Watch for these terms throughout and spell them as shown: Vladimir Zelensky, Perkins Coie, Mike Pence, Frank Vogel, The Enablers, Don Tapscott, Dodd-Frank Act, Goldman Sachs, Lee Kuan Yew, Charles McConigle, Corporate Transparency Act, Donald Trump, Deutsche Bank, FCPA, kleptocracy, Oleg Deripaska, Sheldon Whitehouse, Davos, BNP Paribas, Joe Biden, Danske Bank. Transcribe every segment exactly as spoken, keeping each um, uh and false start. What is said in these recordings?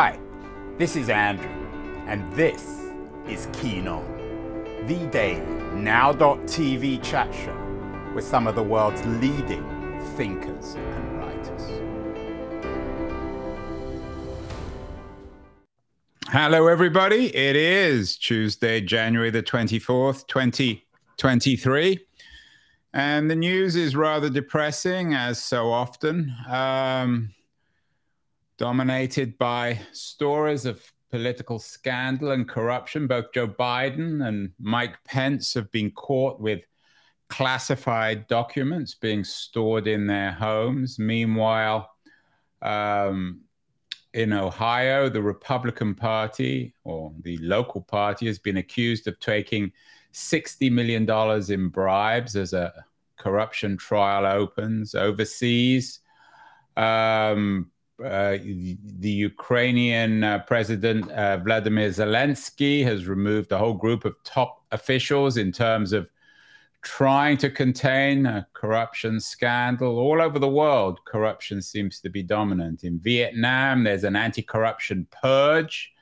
Hi, this is Andrew, and this is Keynote, the daily now dot t v chat show with some of the world's leading thinkers and writers. Hello, everybody. It is Tuesday, January the twenty-fourth, twenty twenty-three. And the news is rather depressing, as so often, um, dominated by stories of political scandal and corruption. Both Joe Biden and Mike Pence have been caught with classified documents being stored in their homes. Meanwhile, um, in Ohio, the Republican Party, or the local party, has been accused of taking sixty million dollars in bribes as a corruption trial opens. Overseas, um, uh, the Ukrainian uh, President uh, Vladimir Zelensky has removed a whole group of top officials in terms of trying to contain a corruption scandal. All over the world, corruption seems to be dominant. In Vietnam, there's an anti-corruption purge.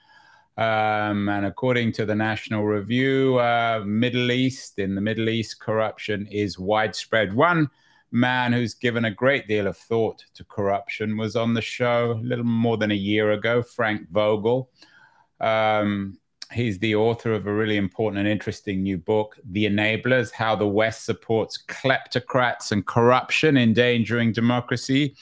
Um, and according to the National Review, uh, Middle East, in the Middle East, corruption is widespread. One man who's given a great deal of thought to corruption was on the show a little more than a year ago, Frank Vogel. Um, he's the author of a really important and interesting new book, The Enablers, How the West Supports Kleptocrats and Corruption Endangering Democracy.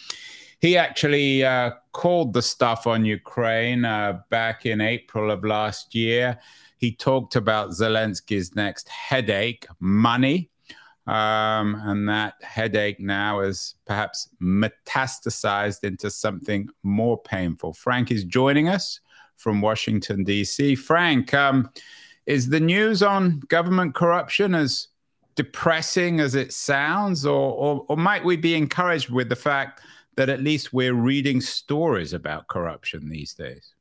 He actually uh, called the stuff on Ukraine uh, back in April of last year. He talked about Zelensky's next headache, money. Um, and that headache now is perhaps metastasized into something more painful. Frank is joining us from Washington, D C. Frank, um, is the news on government corruption as depressing as it sounds, or, or, or might we be encouraged with the fact that at least we're reading stories about corruption these days?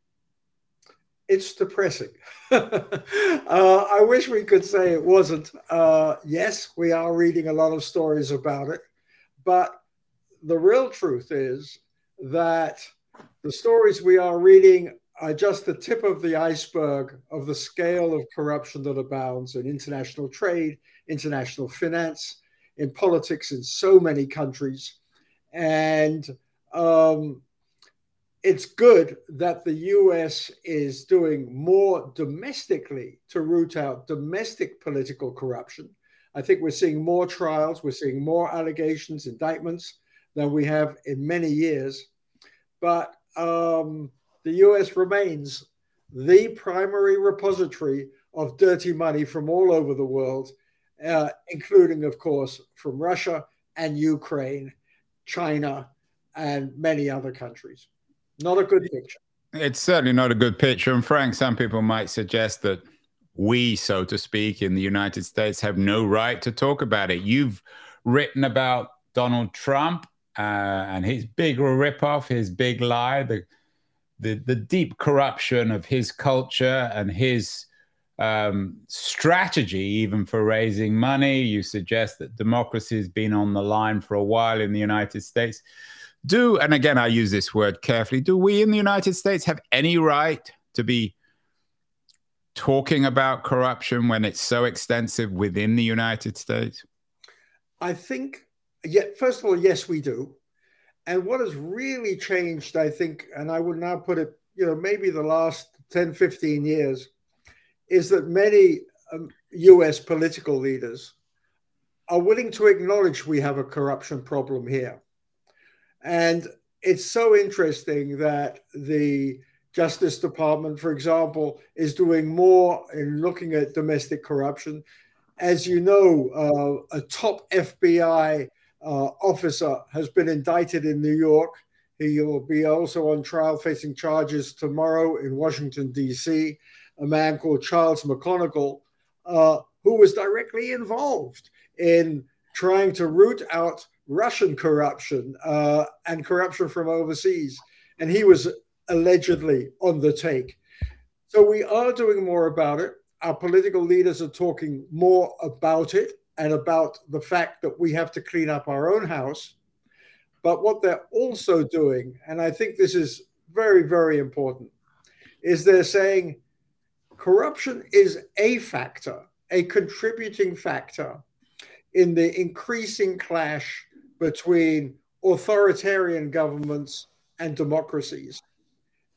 It's depressing. uh, I wish we could say it wasn't. Uh, yes, we are reading a lot of stories about it, but the real truth is that the stories we are reading are just the tip of the iceberg of the scale of corruption that abounds in international trade, international finance, in politics in so many countries. And um, it's good that the U S is doing more domestically to root out domestic political corruption. I think we're seeing more trials, we're seeing more allegations, indictments than we have in many years. But um, the U S remains the primary repository of dirty money from all over the world, uh, including, of course, from Russia and Ukraine, China, and many other countries. Not a good picture. It's certainly not a good picture. And Frank, some people might suggest that we, so to speak, in the United States have no right to talk about it. You've written about Donald Trump uh, and his big ripoff, his big lie, the, the, the deep corruption of his culture and his um, strategy even for raising money. You suggest that democracy has been on the line for a while in the United States. Do, and again, I use this word carefully, do we in the United States have any right to be talking about corruption when it's so extensive within the United States? I think, yeah, first of all, yes, we do. And what has really changed, I think, and I would now put it, you know, maybe the last ten, fifteen years, is that many um, U S political leaders are willing to acknowledge we have a corruption problem here. And it's so interesting that the Justice Department, for example, is doing more in looking at domestic corruption. As you know, uh, a top F B I uh, officer has been indicted in New York. He will be also on trial facing charges tomorrow in Washington, D C, a man called Charles McConigle, uh, who was directly involved in trying to root out Russian corruption uh, and corruption from overseas. And he was allegedly on the take. So we are doing more about it. Our political leaders are talking more about it and about the fact that we have to clean up our own house. But what they're also doing, and I think this is very, very important, is they're saying corruption is a factor, a contributing factor in the increasing clash between authoritarian governments and democracies.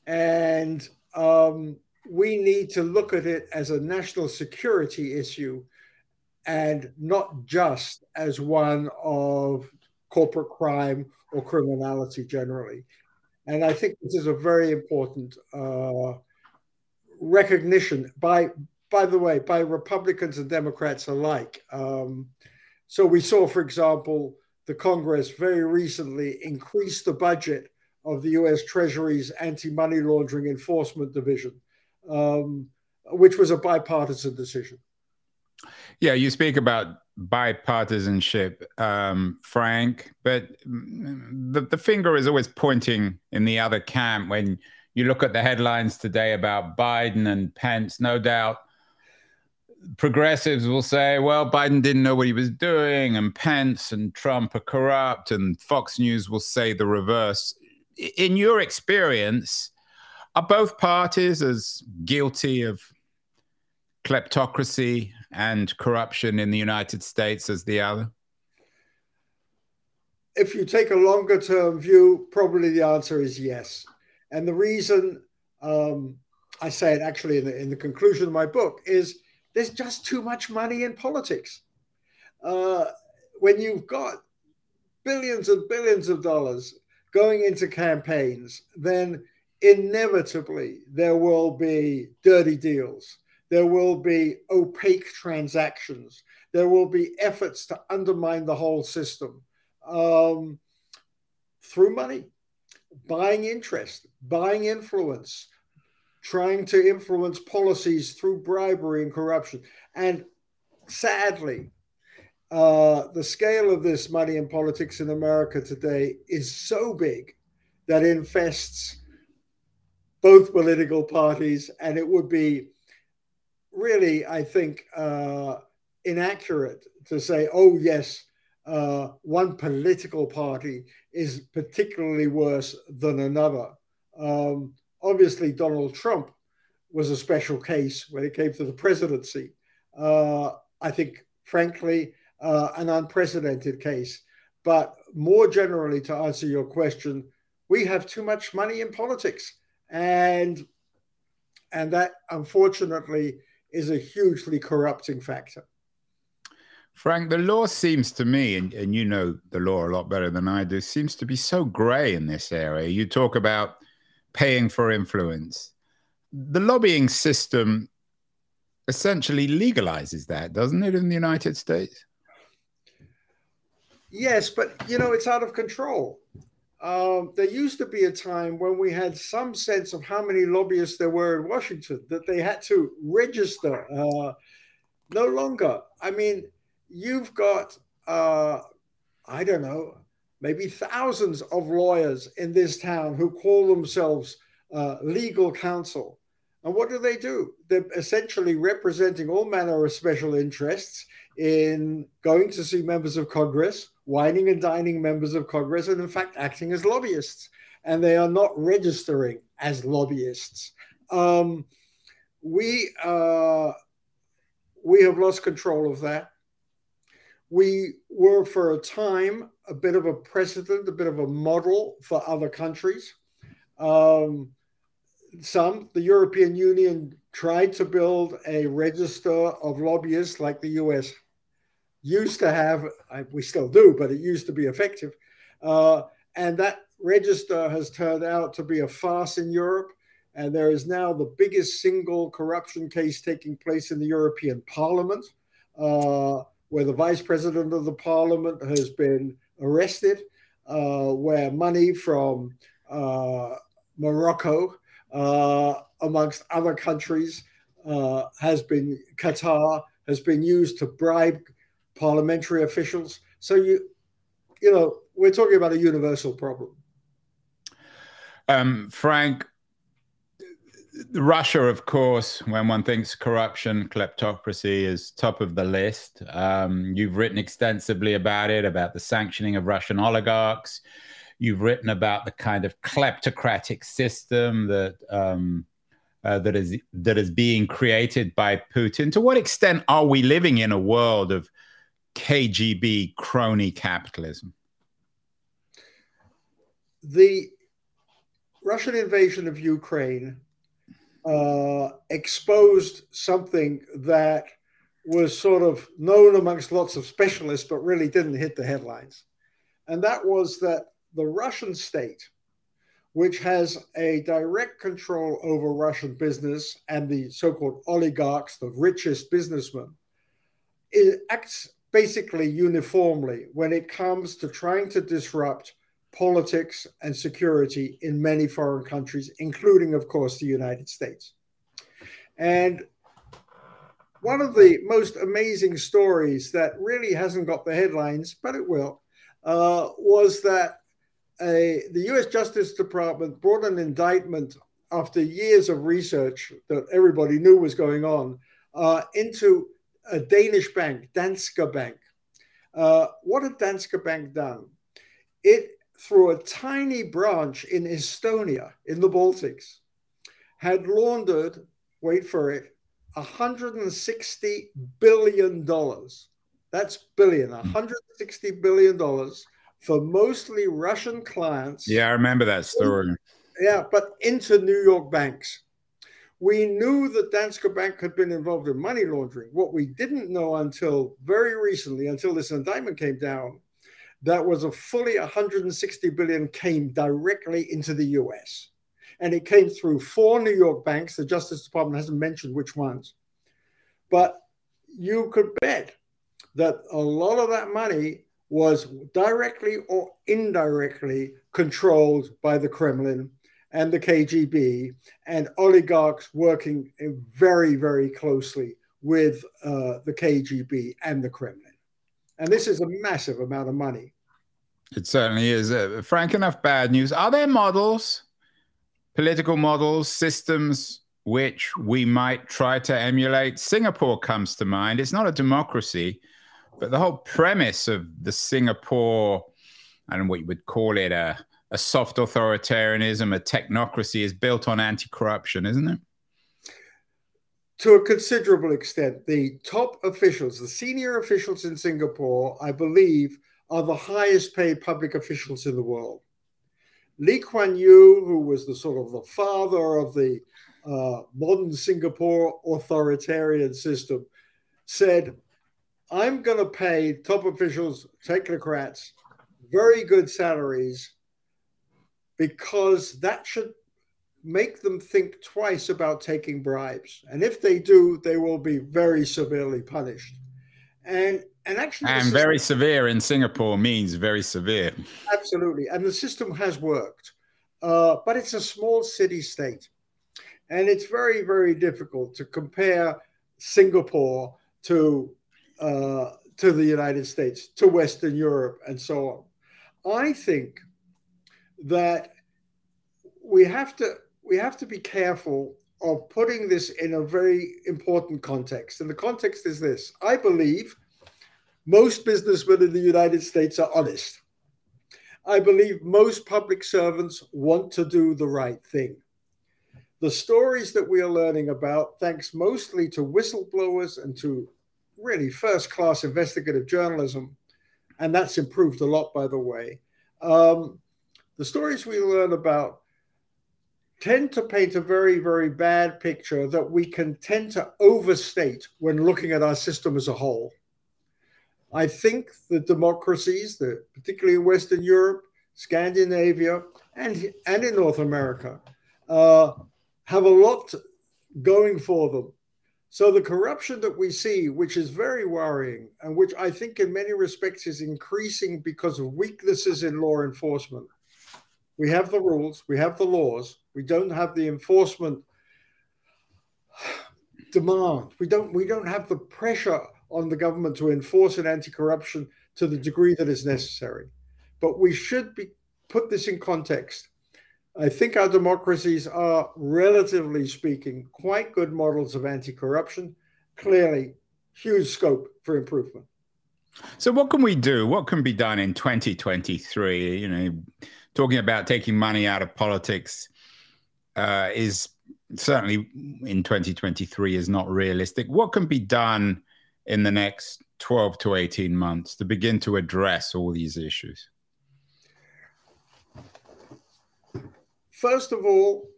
And um, we need to look at it as a national security issue and not just as one of corporate crime or criminality generally. And I think this is a very important uh, recognition by, by the way, by Republicans and Democrats alike. Um, so we saw, for example, the Congress very recently increased the budget of the U S Treasury's Anti-Money Laundering Enforcement Division, um, which was a bipartisan decision. Yeah, you speak about bipartisanship, um, Frank, but the, the finger is always pointing in the other camp when you look at the headlines today about Biden and Pence. No doubt progressives will say, well, Biden didn't know what he was doing and Pence and Trump are corrupt, and Fox News will say the reverse. In your experience, are both parties as guilty of kleptocracy and corruption in the United States as the other? If you take a longer term view, probably the answer is yes. And the reason um, I say it actually in the, in the conclusion of my book is there's just too much money in politics. Uh, when you've got billions and billions of dollars going into campaigns, then inevitably there will be dirty deals. There will be opaque transactions. There will be efforts to undermine the whole system um, through money, buying interest, buying influence, trying to influence policies through bribery and corruption. And sadly, uh, the scale of this money in politics in America today is so big that it infests both political parties, and it would be really, I think, uh, inaccurate to say, oh, yes, uh, one political party is particularly worse than another. Um, obviously, Donald Trump was a special case when it came to the presidency. Uh, I think, frankly, uh, an unprecedented case. But more generally, to answer your question, we have too much money in politics. And, and that, unfortunately, is a hugely corrupting factor. Frank, the law seems to me, and, and you know the law a lot better than I do, seems to be so gray in this area. You talk about paying for influence. The lobbying system essentially legalizes that, doesn't it, in the United States? Yes, but, you know, it's out of control. Um, there used to be a time when we had some sense of how many lobbyists there were in Washington, that they had to register. Uh, no longer. I mean, you've got, uh, I don't know, maybe thousands of lawyers in this town who call themselves uh, legal counsel. And what do they do? They're essentially representing all manner of special interests in going to see members of Congress, whining and dining members of Congress, and in fact acting as lobbyists. And they are not registering as lobbyists. Um, we uh, we have lost control of that. We were for a time a bit of a precedent, a bit of a model for other countries. Um, some, the European Union tried to build a register of lobbyists like the U S used to have. We still do, but it used to be effective. Uh, and that register has turned out to be a farce in Europe. And there is now the biggest single corruption case taking place in the European Parliament, uh, where the vice president of the parliament has been arrested, uh, where money from uh, Morocco, uh, amongst other countries, uh, has been, Qatar, has been used to bribe parliamentary officials. So, you you know, we're talking about a universal problem. Um, Frank, Russia, of course, when one thinks corruption, kleptocracy is top of the list. Um, you've written extensively about it, about the sanctioning of Russian oligarchs. You've written about the kind of kleptocratic system that um, uh, that is that is being created by Putin? To what extent are we living in a world of K G B crony capitalism? The Russian invasion of Ukraine uh, exposed something that was sort of known amongst lots of specialists, but really didn't hit the headlines. And that was that the Russian state, which has a direct control over Russian business and the so-called oligarchs, the richest businessmen, it acts basically uniformly when it comes to trying to disrupt politics and security in many foreign countries, including, of course, the United States. And one of the most amazing stories that really hasn't got the headlines, but it will, Uh, was that a, the U S Justice Department brought an indictment after years of research that everybody knew was going on uh, into a Danish bank, Danske Bank. Uh, what had Danske Bank done? It, through a tiny branch in Estonia, in the Baltics, had laundered, wait for it, one hundred sixty billion dollars. That's billion, one hundred sixty billion dollars for mostly Russian clients. Yeah, I remember that story. Yeah, but into New York banks. We knew that Danske Bank had been involved in money laundering. What we didn't know until very recently, until this indictment came down, that was a fully one hundred sixty billion dollars came directly into the U S. And it came through four New York banks. The Justice Department hasn't mentioned which ones. But you could bet that a lot of that money was directly or indirectly controlled by the Kremlin and the K G B and oligarchs working very, very closely with uh, the K G B and the Kremlin. And this is a massive amount of money. It certainly is. Uh, frank, enough bad news. Are there models, political models, systems which we might try to emulate? Singapore comes to mind. It's not a democracy, but the whole premise of the Singapore, I don't know what you would call it, a, a soft authoritarianism, a technocracy, is built on anti-corruption, isn't it? To a considerable extent. The top officials, the senior officials in Singapore, I believe, are the highest paid public officials in the world. Lee Kuan Yew, who was the sort of the father of the uh, modern Singapore authoritarian system, said, I'm going to pay top officials, technocrats, very good salaries because that should make them think twice about taking bribes. And if they do, they will be very severely punished. And and actually... And system, very severe in Singapore means very severe. Absolutely. And the system has worked. Uh, but it's a small city state. And it's very, very difficult to compare Singapore to... Uh, to the United States, to Western Europe, and so on. I think that we have to we have to be careful of putting this in a very important context. And the context is this. I believe most businessmen in the United States are honest. I believe most public servants want to do the right thing. The stories that we are learning about, thanks mostly to whistleblowers and to really first-class investigative journalism, and that's improved a lot, by the way, um, the stories we learn about tend to paint a very, very bad picture that we can tend to overstate when looking at our system as a whole. I think the democracies, the, particularly in Western Europe, Scandinavia, and, and in North America, uh, have a lot going for them. So the corruption that we see, which is very worrying, and which I think in many respects is increasing because of weaknesses in law enforcement. We have the rules, we have the laws, we don't have the enforcement demand. We don't, we don't have the pressure on the government to enforce an anti-corruption to the degree that is necessary. But we should be, put this in context. I think our democracies are, relatively speaking, quite good models of anti-corruption. Clearly, huge scope for improvement. So what can we do? What can be done in twenty twenty-three? You know, talking about taking money out of politics uh, is certainly in twenty twenty-three is not realistic. What can be done in the next twelve to eighteen months to begin to address all these issues? First of all,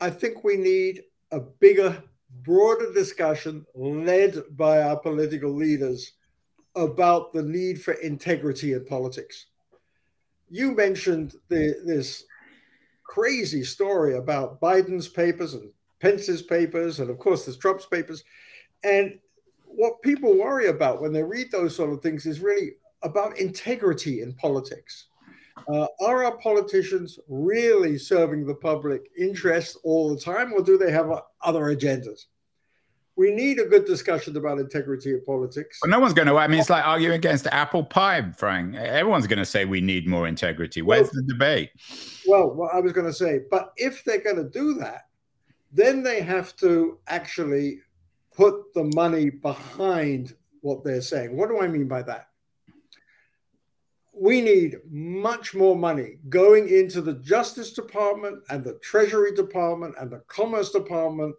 I think we need a bigger, broader discussion led by our political leaders about the need for integrity in politics. You mentioned the, this crazy story about Biden's papers and Pence's papers, and of course there's Trump's papers. And what people worry about when they read those sort of things is really about integrity in politics. Uh, are our politicians really serving the public interest all the time, or do they have other agendas? We need a good discussion about integrity of politics. Well, no one's going to, I mean, it's like arguing against apple pie, Frank. Everyone's going to say we need more integrity. Where's well, the debate? Well, well, I was going to say, but if they're going to do that, then they have to actually put the money behind what they're saying. What do I mean by that? We need much more money going into the Justice Department and the Treasury Department and the Commerce Department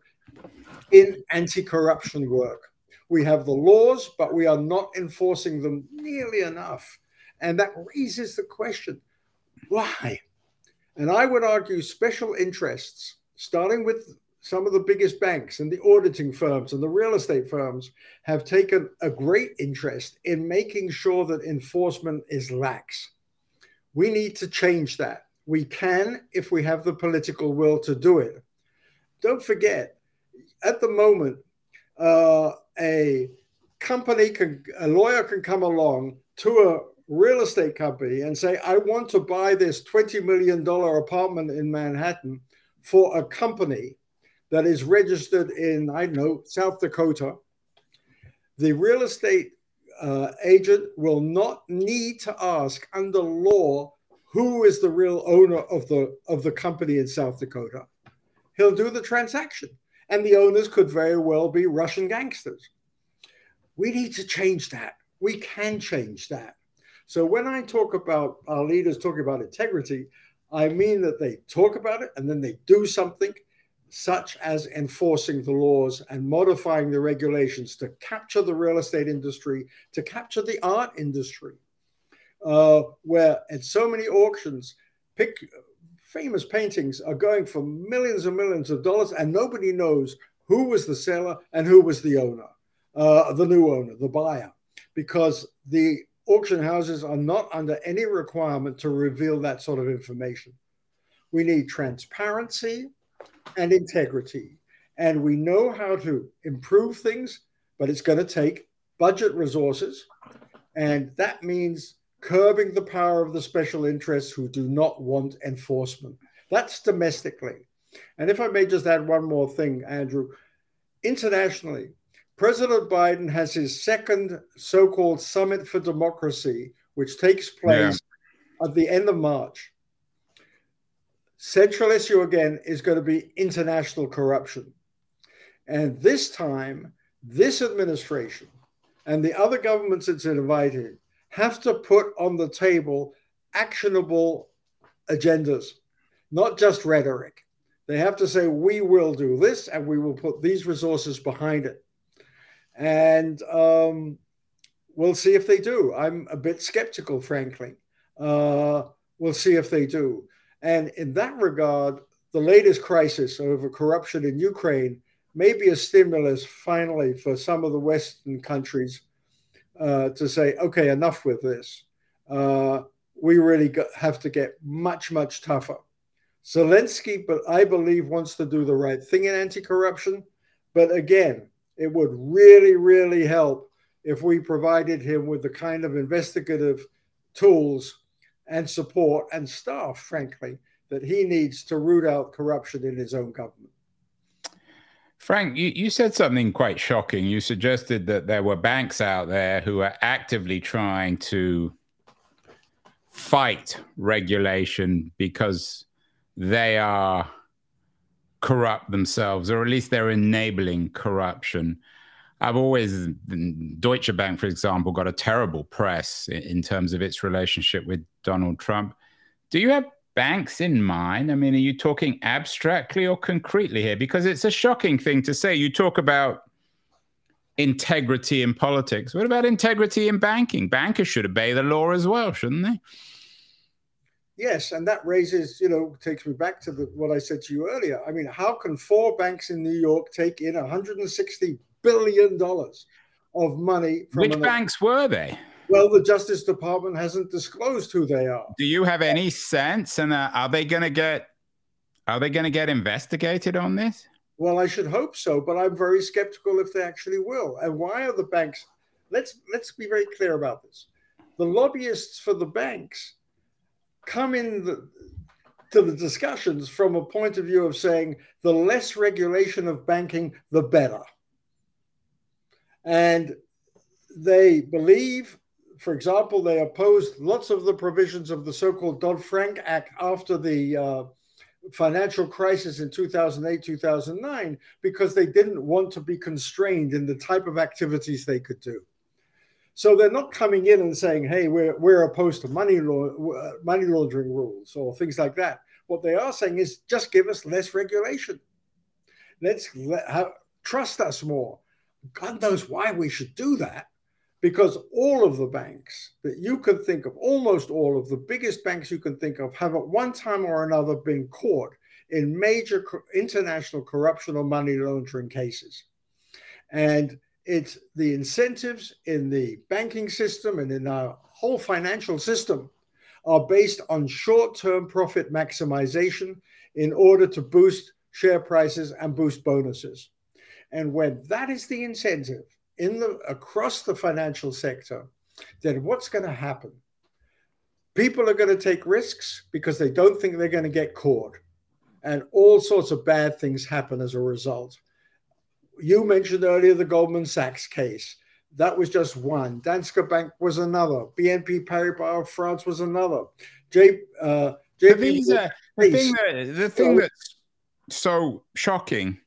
in anti-corruption work. We have the laws, but we are not enforcing them nearly enough. And that raises the question, why? And I would argue special interests, starting with some of the biggest banks and the auditing firms and the real estate firms, have taken a great interest in making sure that enforcement is lax. We need to change that. We can if we have the political will to do it. Don't forget, at the moment, uh, a company can, a lawyer can come along to a real estate company and say, I want to buy this twenty million dollars apartment in Manhattan for a company that is registered in, I don't know, South Dakota. The real estate uh, agent will not need to ask under law who is the real owner of the, of the company in South Dakota. He'll do the transaction. And the owners could very well be Russian gangsters. We need to change that. We can change that. So when I talk about our leaders talking about integrity, I mean that they talk about it and then they do something, such as enforcing the laws and modifying the regulations to capture the real estate industry, to capture the art industry, uh, where at so many auctions, pick... famous paintings are going for millions and millions of dollars, and nobody knows who was the seller and who was the owner, uh, the new owner, the buyer, because the auction houses are not under any requirement to reveal that sort of information. We need transparency and integrity, and we know how to improve things, but it's going to take budget resources, and that means curbing the power of the special interests who do not want enforcement. That's domestically. And if I may just add one more thing, Andrew, internationally, President Biden has his second so-called Summit for Democracy, which takes place yeah. at the end of March. Central issue again is going to be international corruption. And this time, this administration and the other governments it's invited have to put on the table actionable agendas, not just rhetoric. They have to say, we will do this and we will put these resources behind it. And um, we'll see if they do. I'm a bit skeptical, frankly. Uh, we'll see if they do. And in that regard, the latest crisis over corruption in Ukraine may be a stimulus finally for some of the Western countries Uh, to say, okay, enough with this. Uh, we really got, have to get much, much tougher. Zelensky, but I believe, wants to do the right thing in anti-corruption. But again, it would really, really help if we provided him with the kind of investigative tools and support and staff, frankly, that he needs to root out corruption in his own government. Frank, you, you said something quite shocking. You suggested that there were banks out there who are actively trying to fight regulation because they are corrupt themselves, or at least they're enabling corruption. I've always, Deutsche Bank, for example, got a terrible press in, in terms of its relationship with Donald Trump. Do you have banks in mind? I mean, are you talking abstractly or concretely here? Because it's a shocking thing to say. You talk about integrity in politics. What about integrity in banking? Bankers should obey the law as well, shouldn't they? Yes, and that raises, you know, takes me back to the, what I said to you earlier. I mean, how can four banks in New York take in one hundred sixty billion dollars of money from Which an- banks were they? Well, the Justice Department hasn't disclosed who they are. Do you have any sense? And uh, are they going to get are they going to get investigated on this? Well, I should hope so, but I'm very skeptical if they actually will. And why are the banks? Let's let's be very clear about this. The lobbyists for the banks come in the, to the discussions from a point of view of saying the less regulation of banking, the better. And they believe, for example, they opposed lots of the provisions of the so-called Dodd-Frank Act after the uh, financial crisis in two thousand eight, two thousand nine, because they didn't want to be constrained in the type of activities they could do. So they're not coming in and saying, hey, we're we're opposed to money law, money laundering rules or things like that. What they are saying is just give us less regulation. Let's let, have, trust us more. God knows why we should do that, because all of the banks that you can think of, almost all of the biggest banks you can think of, have at one time or another been caught in major international corruption or money laundering cases. And it's the incentives in the banking system and in our whole financial system are based on short-term profit maximization in order to boost share prices and boost bonuses. And when that is the incentive in the across the financial sector, then what's going to happen? People are going to take risks because they don't think they're going to get caught. And all sorts of bad things happen as a result. You mentioned earlier the Goldman Sachs case. That was just one. Danske Bank was another. B N P Paribas of France was another. J, uh, J- these are, the thing, that, the thing so, that's so shocking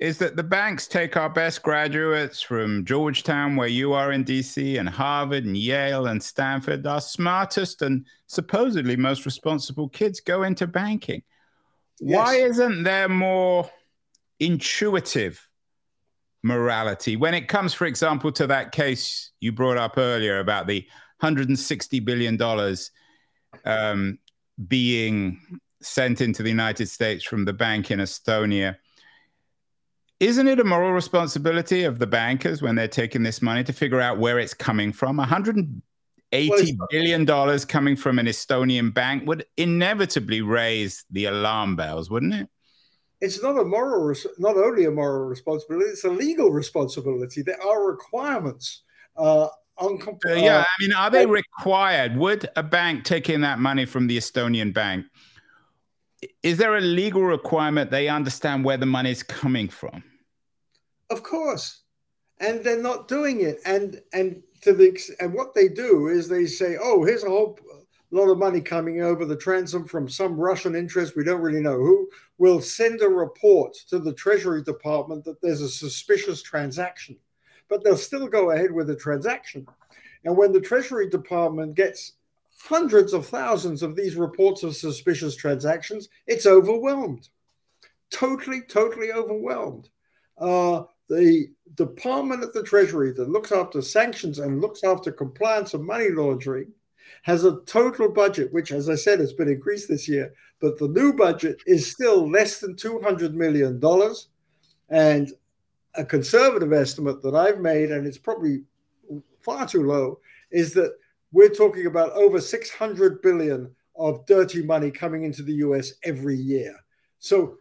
is that the banks take our best graduates from Georgetown, where you are in D C, and Harvard and Yale and Stanford. Our smartest and supposedly most responsible kids go into banking. Yes. Why isn't there more intuitive morality when it comes, for example, to that case you brought up earlier about the one hundred sixty billion dollars um, being sent into the United States from the bank in Estonia? Isn't it a moral responsibility of the bankers when they're taking this money to figure out where it's coming from? one hundred eighty billion dollars coming from an Estonian bank would inevitably raise the alarm bells, wouldn't it? It's not a moral, not only a moral responsibility, it's a legal responsibility. There are requirements. Uh, on comp- uh, yeah, I mean, are they required? Would a bank take in that money from the Estonian bank? Is there a legal requirement they understand where the money is coming from? Of course, and they're not doing it. And and to the and what they do is they say, oh, here's a whole lot of money coming over the transom from some Russian interest, we don't really know who, will send a report to the Treasury Department that there's a suspicious transaction. But they'll still go ahead with the transaction. And when the Treasury Department gets hundreds of thousands of these reports of suspicious transactions, it's overwhelmed. Totally, totally overwhelmed. Uh, the Department of the Treasury that looks after sanctions and looks after compliance and money laundering has a total budget, which, as I said, has been increased this year, but the new budget is still less than two hundred million dollars. And a conservative estimate that I've made, and it's probably far too low, is that we're talking about over six hundred billion dollars of dirty money coming into the U S every year. So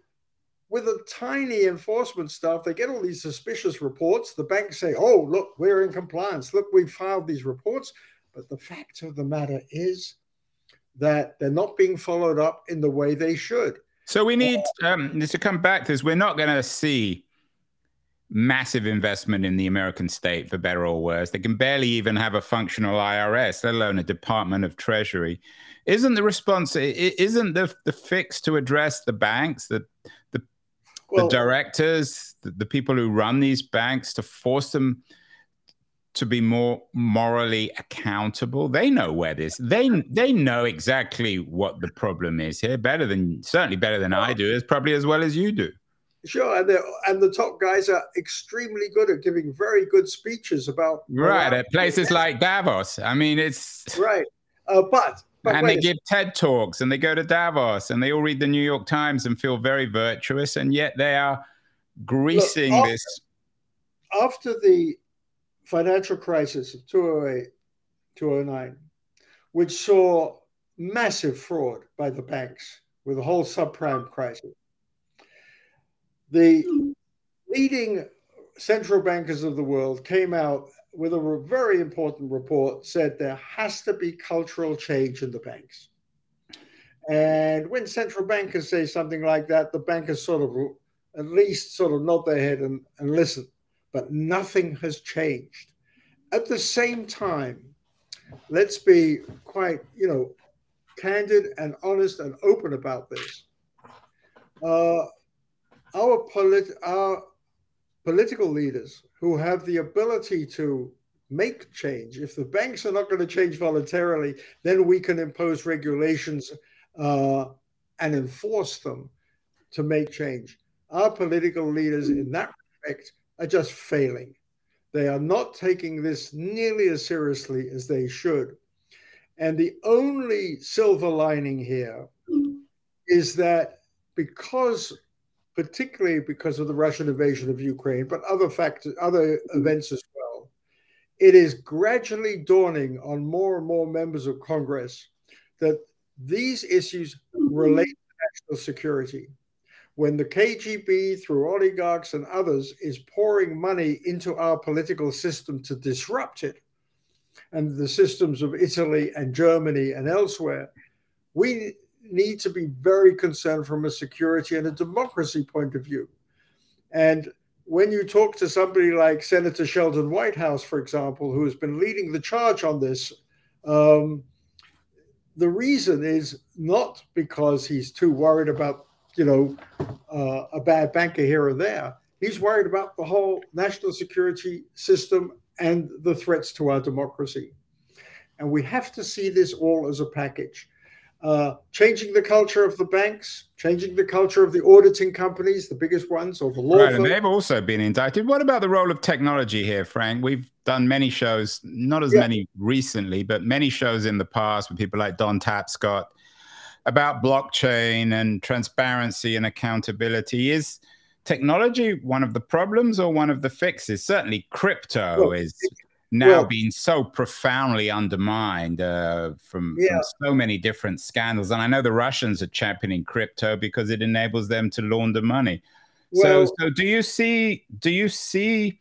with a tiny enforcement staff, they get all these suspicious reports. The banks say, oh, look, we're in compliance. Look, we filed these reports. But the fact of the matter is that they're not being followed up in the way they should. So we need um, to come back to this. We're not going to see massive investment in the American state, for better or worse. They can barely even have a functional I R S, let alone a Department of Treasury. Isn't the response, isn't the, the fix to address the banks, the, the, well, the directors, the, the people who run these banks, to force them to be more morally accountable. They know where this, they they know exactly what the problem is here, better than, certainly better than I do, as probably as well as you do. Sure, and, and the top guys are extremely good at giving very good speeches about... Right, at places like Davos. I mean, it's... Right, uh, but... but and they give TED Talks, and they go to Davos, and they all read the New York Times and feel very virtuous, and yet they are greasing Look, after, this... After the financial crisis of two oh eight, two oh nine, which saw massive fraud by the banks with the whole subprime crisis, the leading central bankers of the world came out with a very important report, said there has to be cultural change in the banks. And when central bankers say something like that, the bankers sort of at least sort of nod their head and, and listen. But nothing has changed. At the same time, let's be quite, you know, candid and honest and open about this. Uh, Our, polit- our political leaders who have the ability to make change, if the banks are not going to change voluntarily, then we can impose regulations uh, and enforce them to make change. Our political leaders in that respect are just failing. They are not taking this nearly as seriously as they should. And the only silver lining here is that because particularly because of the Russian invasion of Ukraine, but other factors, other events as well, it is gradually dawning on more and more members of Congress that these issues relate to national security. When the K G B, through oligarchs and others, is pouring money into our political system to disrupt it, and the systems of Italy and Germany and elsewhere, we need to be very concerned from a security and a democracy point of view. And when you talk to somebody like Senator Sheldon Whitehouse, for example, who has been leading the charge on this, um, the reason is not because he's too worried about, you know, uh, a bad banker here or there. He's worried about the whole national security system and the threats to our democracy. And we have to see this all as a package. Uh, changing the culture of the banks, changing the culture of the auditing companies, the biggest ones, or the law firms. Right, and they've also been indicted. What about the role of technology here, Frank? We've done many shows, not as yeah. many recently, but many shows in the past with people like Don Tapscott about blockchain and transparency and accountability. Is technology one of the problems or one of the fixes? Certainly crypto well, is... now well, being so profoundly undermined uh, from, yeah. from so many different scandals. And I know the Russians are championing crypto because it enables them to launder money. Well, so so do you see do you see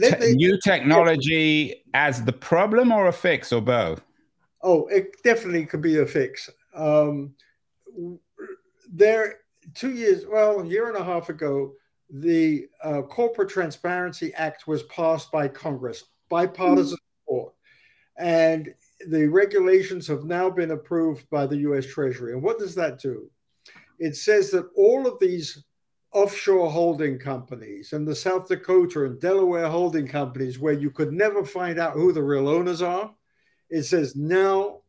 te- they, new technology yeah. as the problem or a fix or both? Oh, it definitely could be a fix. Um, there, two years, well, a year and a half ago, the uh, Corporate Transparency Act was passed by Congress, bipartisan support, and the regulations have now been approved by the U S Treasury. And what does that do? It says that all of these offshore holding companies and the South Dakota and Delaware holding companies where you could never find out who the real owners are, it says now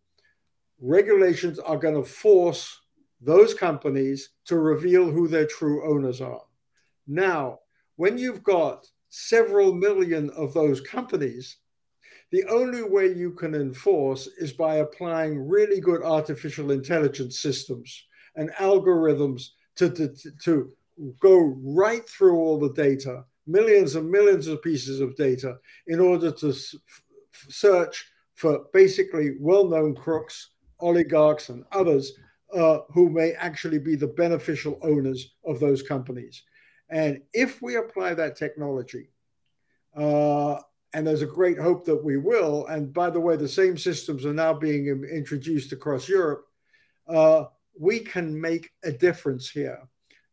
regulations are going to force those companies to reveal who their true owners are. Now, when you've got several million of those companies, the only way you can enforce is by applying really good artificial intelligence systems and algorithms to, to, to go right through all the data, millions and millions of pieces of data, in order to f- search for basically well-known crooks, oligarchs, and others uh, who may actually be the beneficial owners of those companies. And if we apply that technology, uh, and there's a great hope that we will, and by the way, the same systems are now being introduced across Europe, uh, we can make a difference here.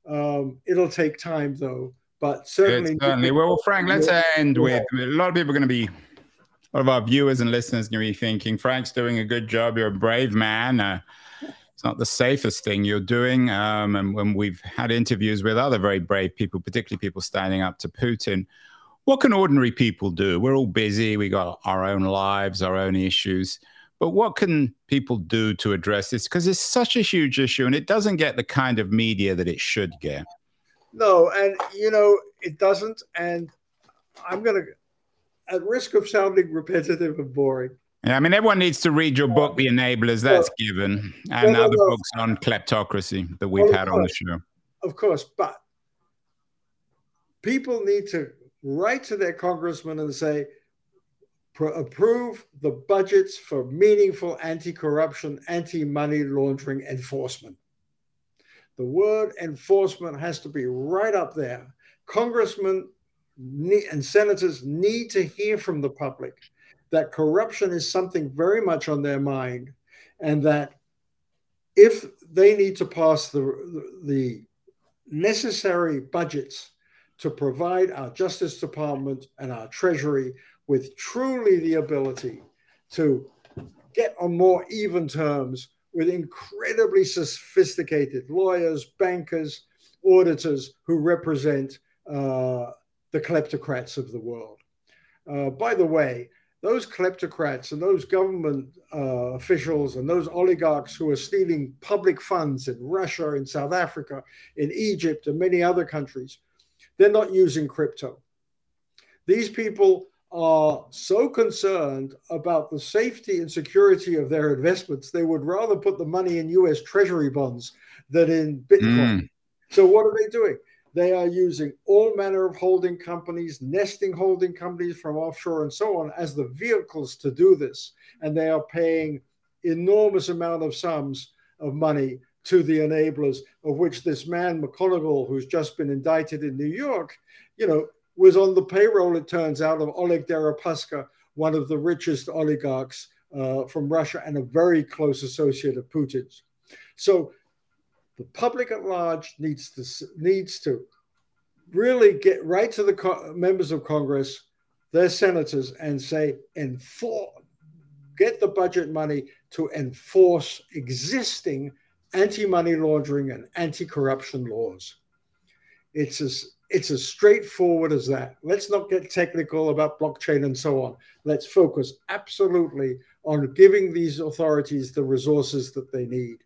Um, it'll take time, though, but certainly... certainly. Well, Frank, let's end with... A lot of people are going to be... A lot of our viewers and listeners are going to be thinking, Frank's doing a good job, you're a brave man, uh, not the safest thing you're doing. Um, and when we've had interviews with other very brave people, particularly people standing up to Putin, what can ordinary people do? We're all busy. We got our own lives, our own issues. But what can people do to address this? Because it's such a huge issue, and it doesn't get the kind of media that it should get. No, and, you know, it doesn't. And I'm going to, at risk of sounding repetitive and boring. Yeah, I mean, everyone needs to read your book, The Enablers. That's well, given. And well, other well, books on kleptocracy that we've well, had on the show. Of course, but people need to write to their congressman and say, approve the budgets for meaningful anti-corruption, anti-money laundering enforcement. The word enforcement has to be right up there. Congressmen and senators need to hear from the public that corruption is something very much on their mind, and that if they need to pass the, the necessary budgets to provide our Justice Department and our Treasury with truly the ability to get on more even terms with incredibly sophisticated lawyers, bankers, auditors who represent uh, the kleptocrats of the world. Uh, by the way, those kleptocrats and those government uh, officials and those oligarchs who are stealing public funds in Russia, in South Africa, in Egypt, and many other countries, they're not using crypto. These people are so concerned about the safety and security of their investments, they would rather put the money in U S Treasury bonds than in Bitcoin. Mm. So what are they doing? They are using all manner of holding companies, nesting holding companies from offshore and so on as the vehicles to do this. And they are paying enormous amount of sums of money to the enablers, of which this man, McConigle, who's just been indicted in New York, you know, was on the payroll, it turns out, of Oleg Deripaska, one of the richest oligarchs uh, from Russia and a very close associate of Putin's. So the public at large needs to needs to really get right to the co- members of Congress, their senators, and say, enforce, get the budget money to enforce existing anti-money laundering and anti-corruption laws. It's as It's as straightforward as that. Let's not get technical about blockchain and so on. Let's focus absolutely on giving these authorities the resources that they need.